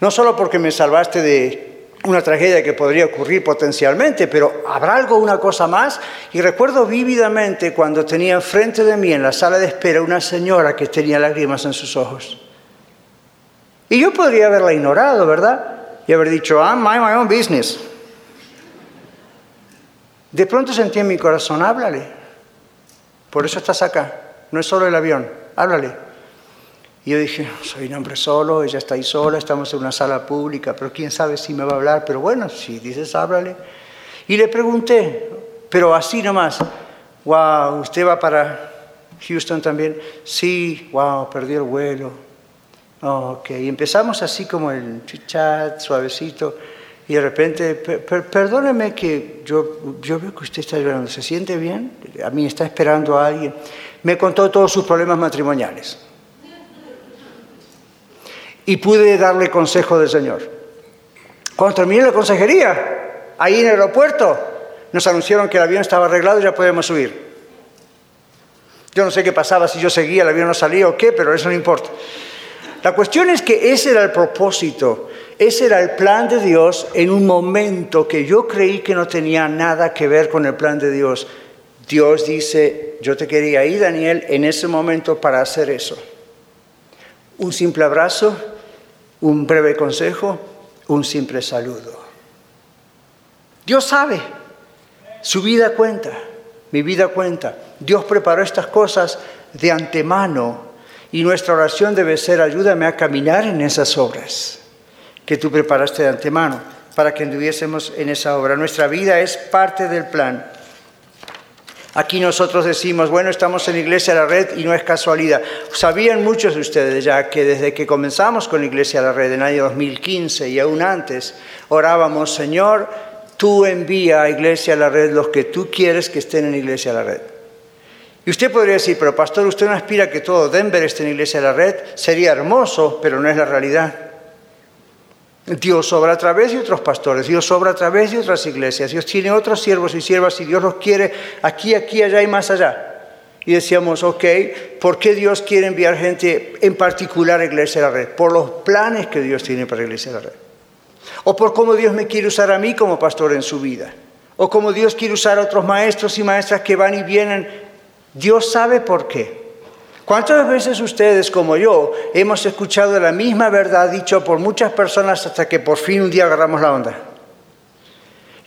No solo porque me salvaste de una tragedia que podría ocurrir potencialmente, pero ¿habrá algo, una cosa más? Y recuerdo vívidamente cuando tenía enfrente de mí en la sala de espera una señora que tenía lágrimas en sus ojos. Y yo podría haberla ignorado, ¿verdad? Y haber dicho, ah, mind my own business. De pronto sentí en mi corazón, háblale. Por eso estás acá, no es solo el avión. Háblale. Y yo dije, soy un hombre solo, ella está ahí sola, estamos en una sala pública, pero quién sabe si me va a hablar, pero bueno, si dices háblale. Y le pregunté, pero así nomás, wow, ¿usted va para Houston también? Sí, wow, perdí el vuelo. Oh, ok, y empezamos así como el chichat, suavecito, y de repente, per- per- perdóneme que yo, yo veo que usted está llorando, ¿se siente bien? A mí está esperando a alguien. Me contó todos sus problemas matrimoniales. Y pude darle consejo del Señor. Cuando terminé la consejería, ahí en el aeropuerto, nos anunciaron que el avión estaba arreglado y ya podíamos subir. Yo no sé qué pasaba, si yo seguía, el avión no salía o qué, pero eso no importa. La cuestión es que ese era el propósito, ese era el plan de Dios en un momento que yo creí que no tenía nada que ver con el plan de Dios. Dios dice, yo te quería ahí, Daniel, en ese momento para hacer eso. Un simple abrazo, un breve consejo, un simple saludo. Dios sabe, su vida cuenta, mi vida cuenta. Dios preparó estas cosas de antemano y nuestra oración debe ser, ayúdame a caminar en esas obras que tú preparaste de antemano para que anduviésemos en esa obra. Nuestra vida es parte del plan. Aquí nosotros decimos, bueno, estamos en Iglesia La Red y no es casualidad. Sabían muchos de ustedes ya que desde que comenzamos con Iglesia La Red en el año dos mil quince y aún antes, orábamos, Señor, tú envía a Iglesia La Red los que tú quieres que estén en Iglesia La Red. Y usted podría decir, pero pastor, usted no aspira a que todo Denver esté en Iglesia La Red. Sería hermoso, pero no es la realidad. Dios obra a través de otros pastores, Dios obra a través de otras iglesias, Dios tiene otros siervos y siervas y Dios los quiere aquí, aquí, allá y más allá. Y decíamos, ok, ¿por qué Dios quiere enviar gente en particular a Iglesia de la Red? Por los planes que Dios tiene para Iglesia de la Red. O por cómo Dios me quiere usar a mí como pastor en su vida. O cómo Dios quiere usar a otros maestros y maestras que van y vienen. Dios sabe por qué. ¿Cuántas veces ustedes, como yo, hemos escuchado la misma verdad dicha por muchas personas hasta que por fin un día agarramos la onda?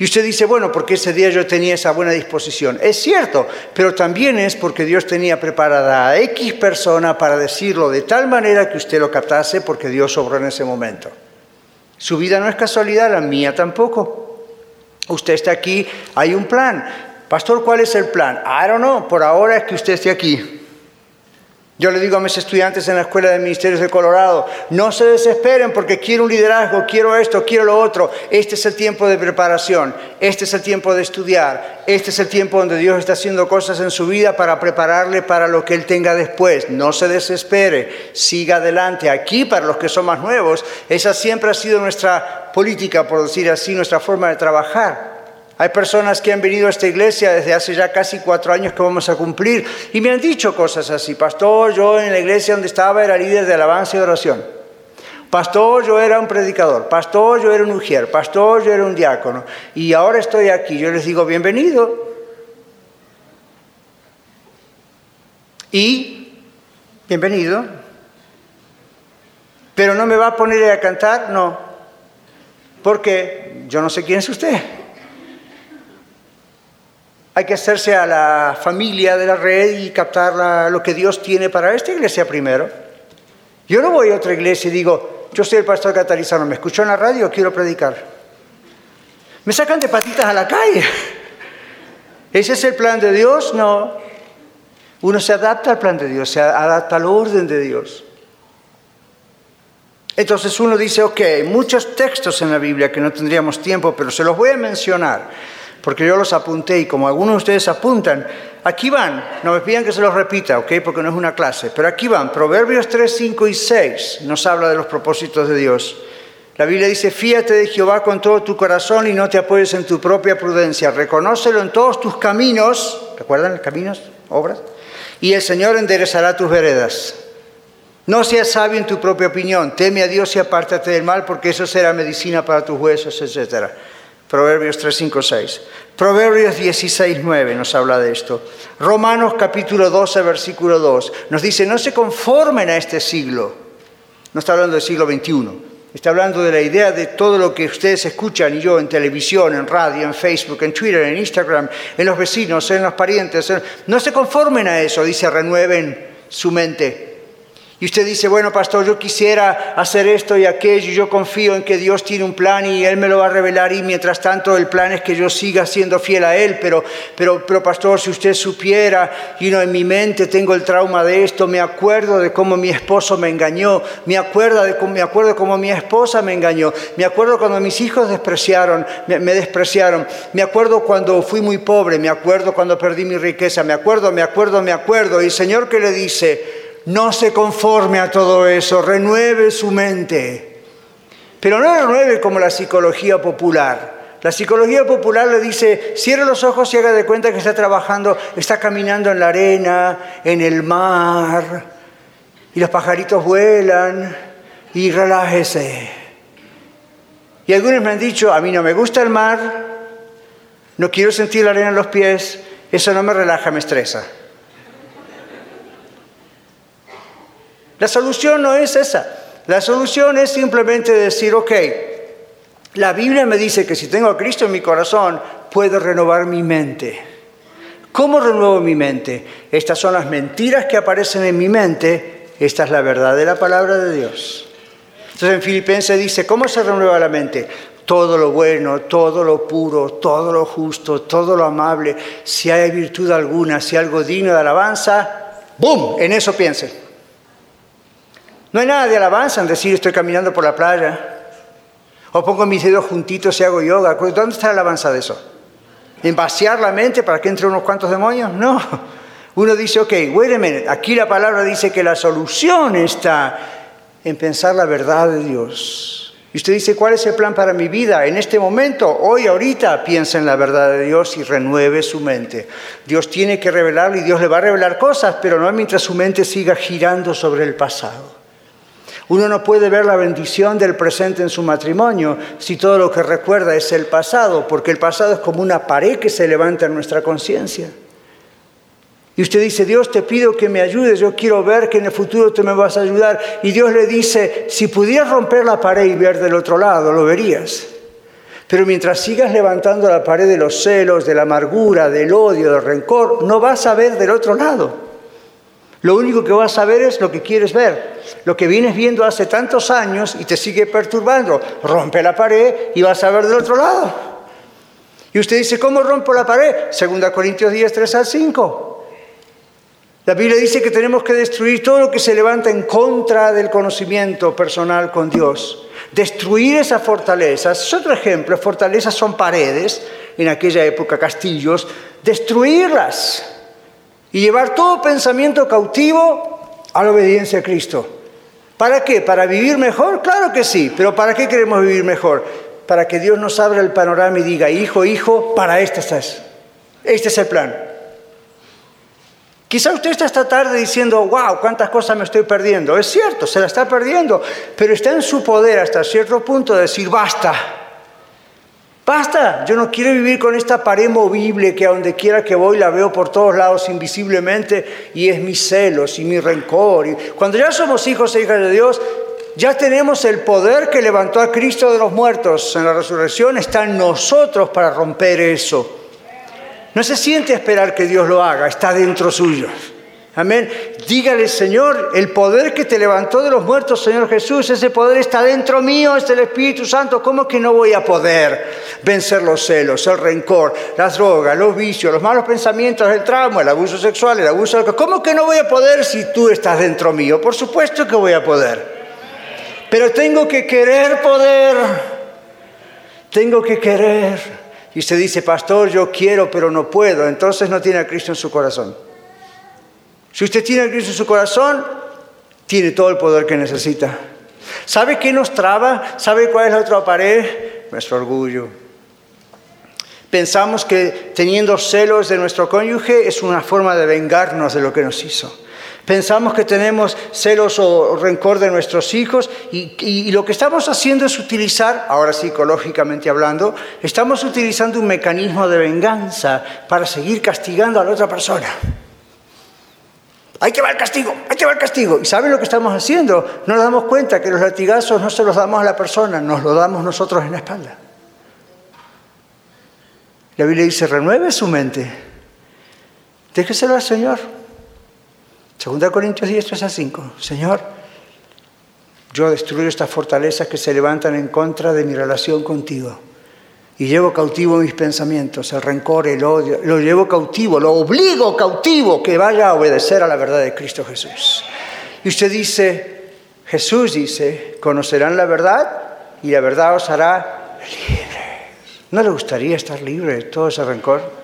Y usted dice, bueno, porque ese día yo tenía esa buena disposición. Es cierto, pero también es porque Dios tenía preparada a X persona para decirlo de tal manera que usted lo captase, porque Dios obró en ese momento. Su vida no es casualidad, la mía tampoco. Usted está aquí, hay un plan. Pastor, ¿cuál es el plan? I don't know, por ahora es que usted esté aquí. Yo le digo a mis estudiantes en la Escuela de Ministerios de Colorado, no se desesperen porque quiero un liderazgo, quiero esto, quiero lo otro. Este es el tiempo de preparación, este es el tiempo de estudiar, este es el tiempo donde Dios está haciendo cosas en su vida para prepararle para lo que Él tenga después. No se desespere, siga adelante. Aquí, para los que son más nuevos, esa siempre ha sido nuestra política, por decir así, nuestra forma de trabajar. Hay personas que han venido a esta iglesia desde hace ya casi cuatro años que vamos a cumplir y me han dicho cosas así. Pastor, yo en la iglesia donde estaba era líder de alabanza y oración. Pastor, yo era un predicador. Pastor, yo era un ujier. Pastor, yo era un diácono. Y ahora estoy aquí. Yo les digo, bienvenido. Y, bienvenido. Pero no me va a poner a cantar, no. Porque yo no sé quién es usted. Hay que hacerse a la familia de la red y captar la, lo que Dios tiene para esta iglesia primero. Yo no voy a otra iglesia y digo, yo soy el pastor Catarizano, me escuchó en la radio, quiero predicar. Me sacan de patitas a la calle. ¿Ese es el plan de Dios? No. Uno se adapta al plan de Dios, se adapta al orden de Dios. Entonces uno dice, ok, muchos textos en la Biblia que no tendríamos tiempo, pero se los voy a mencionar. Porque yo los apunté y como algunos de ustedes apuntan, aquí van, no me pidan que se los repita, ¿ok? Porque no es una clase, pero aquí van. Proverbios tres, cinco y seis nos habla de los propósitos de Dios. La Biblia dice, fíate de Jehová con todo tu corazón y no te apoyes en tu propia prudencia. Reconócelo en todos tus caminos, ¿recuerdan? Caminos, obras, y el Señor enderezará tus veredas. No seas sabio en tu propia opinión, teme a Dios y apártate del mal porque eso será medicina para tus huesos, etcétera. Proverbios tres, cinco, seis. Proverbios dieciséis, nueve nos habla de esto. Romanos capítulo doce, versículo dos. Nos dice, no se conformen a este siglo. No está hablando del siglo veintiuno. Está hablando de la idea de todo lo que ustedes escuchan, y yo, en televisión, en radio, en Facebook, en Twitter, en Instagram, en los vecinos, en los parientes. En... No se conformen a eso, dice, renueven su mente. Y usted dice, bueno, pastor, yo quisiera hacer esto y aquello, y yo confío en que Dios tiene un plan y Él me lo va a revelar, y mientras tanto el plan es que yo siga siendo fiel a Él, pero, pero, pero pastor, si usted supiera, y no, en mi mente tengo el trauma de esto, me acuerdo de cómo mi esposo me engañó, me acuerdo de cómo, me acuerdo cómo mi esposa me engañó, me acuerdo cuando mis hijos despreciaron, me, me despreciaron, me acuerdo cuando fui muy pobre, me acuerdo cuando perdí mi riqueza, me acuerdo, me acuerdo, me acuerdo, y el Señor que le dice... No se conforme a todo eso, renueve su mente. Pero no renueve como la psicología popular. La psicología popular le dice, cierre los ojos y haga de cuenta que está trabajando, está caminando en la arena, en el mar, y los pajaritos vuelan, y relájese. Y algunos me han dicho, a mí no me gusta el mar, no quiero sentir la arena en los pies, eso no me relaja, me estresa. La solución no es esa. La solución es simplemente decir, ok, la Biblia me dice que si tengo a Cristo en mi corazón, puedo renovar mi mente. ¿Cómo renuevo mi mente? Estas son las mentiras que aparecen en mi mente. Esta es la verdad de la palabra de Dios. Entonces en Filipenses dice, ¿cómo se renueva la mente? Todo lo bueno, todo lo puro, todo lo justo, todo lo amable. Si hay virtud alguna, si hay algo digno de alabanza, ¡boom! En eso piensen. No hay nada de alabanza en decir estoy caminando por la playa o pongo mis dedos juntitos y hago yoga. ¿Dónde está la alabanza de eso? ¿En vaciar la mente para que entre unos cuantos demonios? No. Uno dice, ok, wait a minute. Aquí la palabra dice que la solución está en pensar la verdad de Dios. Y usted dice, ¿cuál es el plan para mi vida? En este momento, hoy, ahorita, piensa en la verdad de Dios y renueve su mente. Dios tiene que revelarle y Dios le va a revelar cosas, pero no mientras su mente siga girando sobre el pasado. Uno no puede ver la bendición del presente en su matrimonio si todo lo que recuerda es el pasado, porque el pasado es como una pared que se levanta en nuestra conciencia. Y usted dice, Dios, te pido que me ayudes, yo quiero ver que en el futuro tú me vas a ayudar. Y Dios le dice, si pudieras romper la pared y ver del otro lado, lo verías. Pero mientras sigas levantando la pared de los celos, de la amargura, del odio, del rencor, no vas a ver del otro lado. Lo único que vas a ver es lo que quieres ver. Lo que vienes viendo hace tantos años y te sigue perturbando. Rompe la pared y vas a ver del otro lado. Y usted dice, ¿cómo rompo la pared? Segunda Corintios diez, tres al cinco. La Biblia dice que tenemos que destruir todo lo que se levanta en contra del conocimiento personal con Dios. Destruir esas fortalezas. Es otro ejemplo. Fortalezas son paredes, en aquella época castillos. Destruirlas y llevar todo pensamiento cautivo a la obediencia a Cristo. ¿Para qué? ¿Para vivir mejor? Claro que sí. ¿Pero para qué queremos vivir mejor? Para que Dios nos abra el panorama y diga, hijo, hijo, para esto estás. Este es el plan. Quizá usted está esta tarde diciendo, wow, cuántas cosas me estoy perdiendo. Es cierto, se la está perdiendo, pero está en su poder hasta cierto punto de decir, basta. Basta, yo no quiero vivir con esta pared movible que a donde quiera que voy la veo por todos lados invisiblemente, y es mis celos y mi rencor. Cuando ya somos hijos e hijas de Dios, ya tenemos el poder que levantó a Cristo de los muertos en la resurrección. Está en nosotros para romper eso. No se siente a esperar que Dios lo haga, está dentro suyo. Amén. Dígale, Señor, el poder que te levantó de los muertos, Señor Jesús, ese poder está dentro mío, es el Espíritu Santo. ¿Cómo que no voy a poder vencer los celos, el rencor, las drogas, los vicios, los malos pensamientos, el trauma, el abuso sexual, el abuso de... ¿Cómo que no voy a poder si tú estás dentro mío? Por supuesto que voy a poder. Pero tengo que querer poder. Tengo que querer. Y usted dice, pastor, yo quiero, pero no puedo. Entonces no tiene a Cristo en su corazón. Si usted tiene a Cristo en su corazón, tiene todo el poder que necesita. ¿Sabe qué nos traba? ¿Sabe cuál es la otra pared? Nuestro orgullo. Pensamos que teniendo celos de nuestro cónyuge es una forma de vengarnos de lo que nos hizo. Pensamos que tenemos celos o rencor de nuestros hijos y, y, y lo que estamos haciendo es utilizar, ahora psicológicamente hablando, estamos utilizando un mecanismo de venganza para seguir castigando a la otra persona. ¡Ahí te va el castigo! ¡Ahí te va el castigo! ¿Y saben lo que estamos haciendo? No nos damos cuenta que los latigazos no se los damos a la persona, nos los damos nosotros en la espalda. La Biblia dice, renueve su mente. Déjeselo al Señor. Segunda Corintios diez, tres a cinco. Señor, yo destruyo estas fortalezas que se levantan en contra de mi relación contigo. Y llevo cautivo mis pensamientos, el rencor, el odio. Lo llevo cautivo, lo obligo cautivo que vaya a obedecer a la verdad de Cristo Jesús. Y usted dice, Jesús dice, conocerán la verdad y la verdad os hará libres. ¿No le gustaría estar libre de todo ese rencor?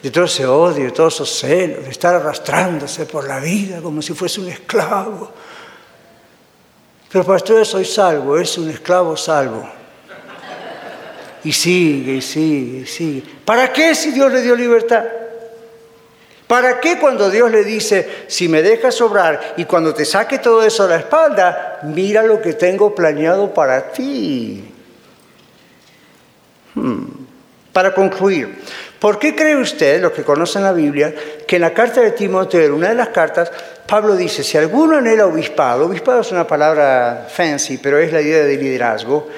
De todo ese odio, de todos esos celos, de estar arrastrándose por la vida como si fuese un esclavo. Pero pastor, soy salvo, es un esclavo salvo. Y sigue, y sigue, y sigue. ¿Para qué si Dios le dio libertad? ¿Para qué cuando Dios le dice, si me dejas obrar y cuando te saque todo eso a la espalda, mira lo que tengo planeado para ti? Hmm. Para concluir, ¿por qué cree usted, los que conocen la Biblia, que en la carta de Timoteo, en una de las cartas, Pablo dice, si alguno anhela obispado, obispado es una palabra fancy, pero es la idea de liderazgo.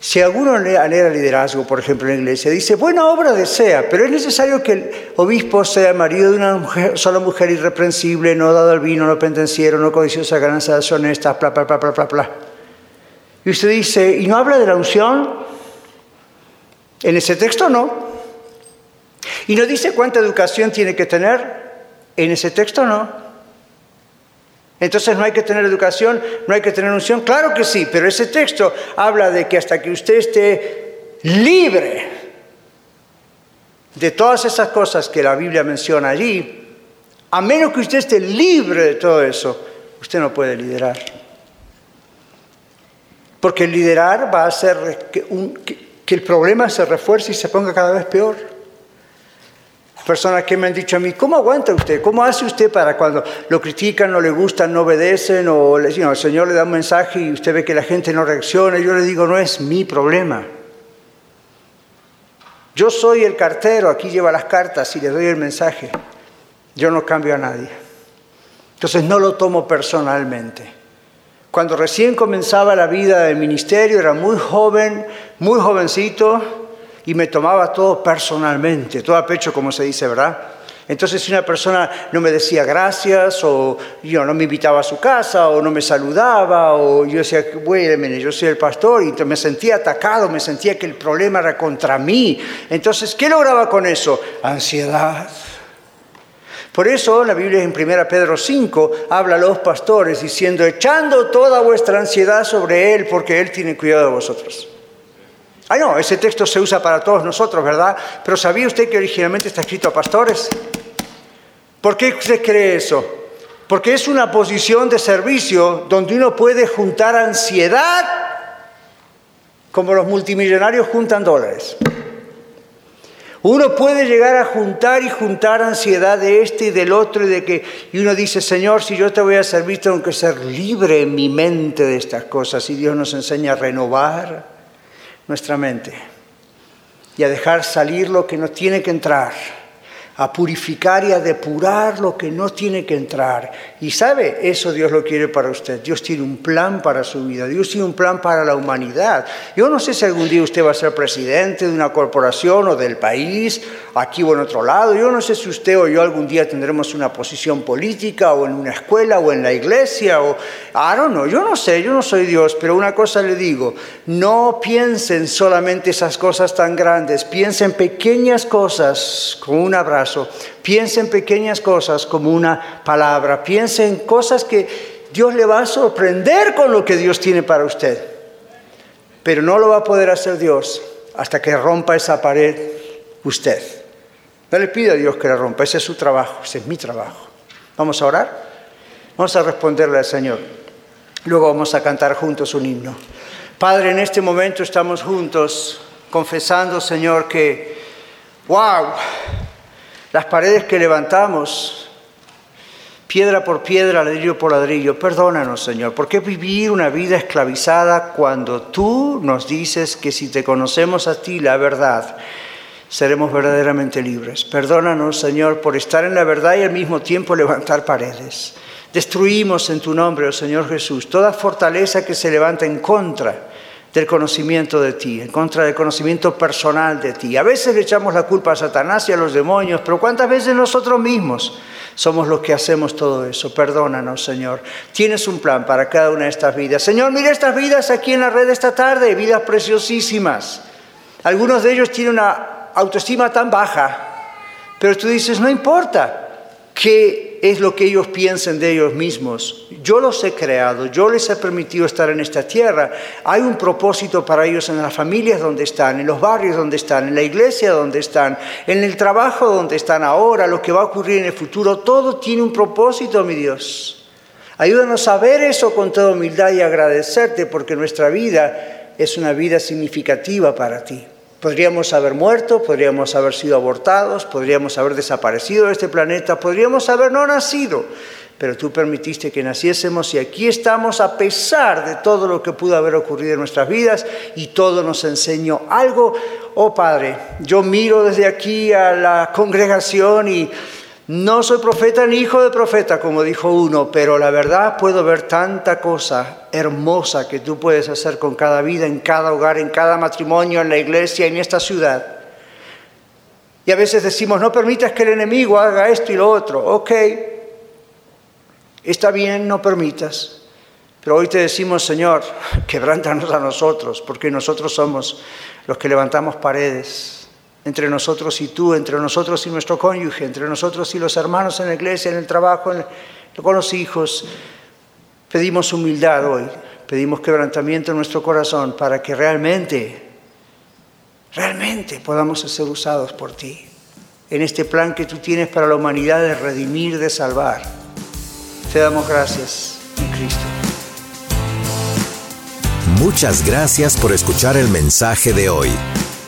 Si alguno anhela liderazgo, por ejemplo, en la iglesia, dice, buena obra desea, pero es necesario que el obispo sea marido de una mujer, sola mujer, irreprensible, no dado al vino, no pendenciero, no codiciosa, ganancia deshonesta, bla, bla, bla, bla, bla, bla. Y usted dice, ¿y no habla de la unción? En ese texto no. ¿Y no dice cuánta educación tiene que tener? En ese texto no. Entonces, ¿no hay que tener educación? ¿No hay que tener unción? Claro que sí, pero ese texto habla de que hasta que usted esté libre de todas esas cosas que la Biblia menciona allí, a menos que usted esté libre de todo eso, usted no puede liderar. Porque liderar va a hacer que, un, que, que el problema se refuerce y se ponga cada vez peor. Personas que me han dicho a mí, ¿cómo aguanta usted? ¿Cómo hace usted para cuando lo critican, no le gustan, no obedecen? O le, you know, el Señor le da un mensaje y usted ve que la gente no reacciona. Yo le digo, no es mi problema. Yo soy el cartero, aquí lleva las cartas y le doy el mensaje. Yo no cambio a nadie. Entonces no lo tomo personalmente. Cuando recién comenzaba la vida del ministerio, era muy joven, muy jovencito, y me tomaba todo personalmente, todo a pecho, como se dice, ¿verdad? Entonces, si una persona no me decía gracias, o yo no me invitaba a su casa, o no me saludaba, o yo decía, bueno, yo soy el pastor, y me sentía atacado, me sentía que el problema era contra mí. Entonces, ¿qué lograba con eso? Ansiedad. Por eso la Biblia en Primera Pedro cinco habla a los pastores diciendo, echando toda vuestra ansiedad sobre Él, porque Él tiene cuidado de vosotros. Ah, no, ese texto se usa para todos nosotros, ¿verdad? Pero ¿sabía usted que originalmente está escrito a pastores? ¿Por qué usted cree eso? Porque es una posición de servicio donde uno puede juntar ansiedad como los multimillonarios juntan dólares. Uno puede llegar a juntar y juntar ansiedad de este y del otro, y de que y uno dice, Señor, si yo te voy a servir, tengo que ser libre en mi mente de estas cosas. Y Dios nos enseña a renovar nuestra mente y a dejar salir lo que no tiene que entrar, a purificar y a depurar lo que no tiene que entrar. Y sabe, eso Dios lo quiere para usted. Dios tiene un plan para su vida. Dios tiene un plan para la humanidad. Yo no sé si algún día usted va a ser presidente de una corporación o del país, aquí o en otro lado. Yo no sé si usted o yo algún día tendremos una posición política o en una escuela o en la iglesia. O I don't know. Yo no sé, yo no soy Dios, pero una cosa le digo. No piensen solamente esas cosas tan grandes. Piensen pequeñas cosas con un abrazo. Piensa en pequeñas cosas como una palabra. Piensa en cosas que Dios le va a sorprender con lo que Dios tiene para usted. Pero no lo va a poder hacer Dios hasta que rompa esa pared usted. No le pida a Dios que la rompa. Ese es su trabajo. Ese es mi trabajo. Vamos a orar. Vamos a responderle al Señor. Luego vamos a cantar juntos un himno. Padre, en este momento estamos juntos confesando, Señor, que ¡wow! Las paredes que levantamos, piedra por piedra, ladrillo por ladrillo. Perdónanos, Señor. ¿Por qué vivir una vida esclavizada cuando tú nos dices que si te conocemos a ti, la verdad, seremos verdaderamente libres? Perdónanos, Señor, por estar en la verdad y al mismo tiempo levantar paredes. Destruimos en tu nombre, oh Señor Jesús, toda fortaleza que se levanta en contra del conocimiento de ti, en contra del conocimiento personal de ti. A veces le echamos la culpa a Satanás y a los demonios, pero ¿cuántas veces nosotros mismos somos los que hacemos todo eso? Perdónanos, Señor. Tienes un plan para cada una de estas vidas. Señor, mira estas vidas aquí en la red esta tarde, vidas preciosísimas. Algunos de ellos tienen una autoestima tan baja, pero tú dices, no importa que es lo que ellos piensen de ellos mismos. Yo los he creado, yo les he permitido estar en esta tierra. Hay un propósito para ellos en las familias donde están, en los barrios donde están, en la iglesia donde están, en el trabajo donde están ahora, lo que va a ocurrir en el futuro. Todo tiene un propósito, mi Dios. Ayúdanos a ver eso con toda humildad y agradecerte, porque nuestra vida es una vida significativa para ti. Podríamos haber muerto, podríamos haber sido abortados, podríamos haber desaparecido de este planeta, podríamos haber no nacido, pero tú permitiste que naciésemos y aquí estamos a pesar de todo lo que pudo haber ocurrido en nuestras vidas y todo nos enseñó algo. Oh Padre, yo miro desde aquí a la congregación y no soy profeta ni hijo de profeta, como dijo uno, pero la verdad puedo ver tanta cosa hermosa que tú puedes hacer con cada vida, en cada hogar, en cada matrimonio, en la iglesia, en esta ciudad. Y a veces decimos, no permitas que el enemigo haga esto y lo otro. Ok, está bien, no permitas. Pero hoy te decimos, Señor, quebrántanos a nosotros, porque nosotros somos los que levantamos paredes entre nosotros y tú, entre nosotros y nuestro cónyuge, entre nosotros y los hermanos en la iglesia, en el trabajo, en el, con los hijos. Pedimos humildad hoy, pedimos quebrantamiento en nuestro corazón para que realmente, realmente podamos ser usados por ti en este plan que tú tienes para la humanidad de redimir, de salvar. Te damos gracias en Cristo. Muchas gracias por escuchar el mensaje de hoy.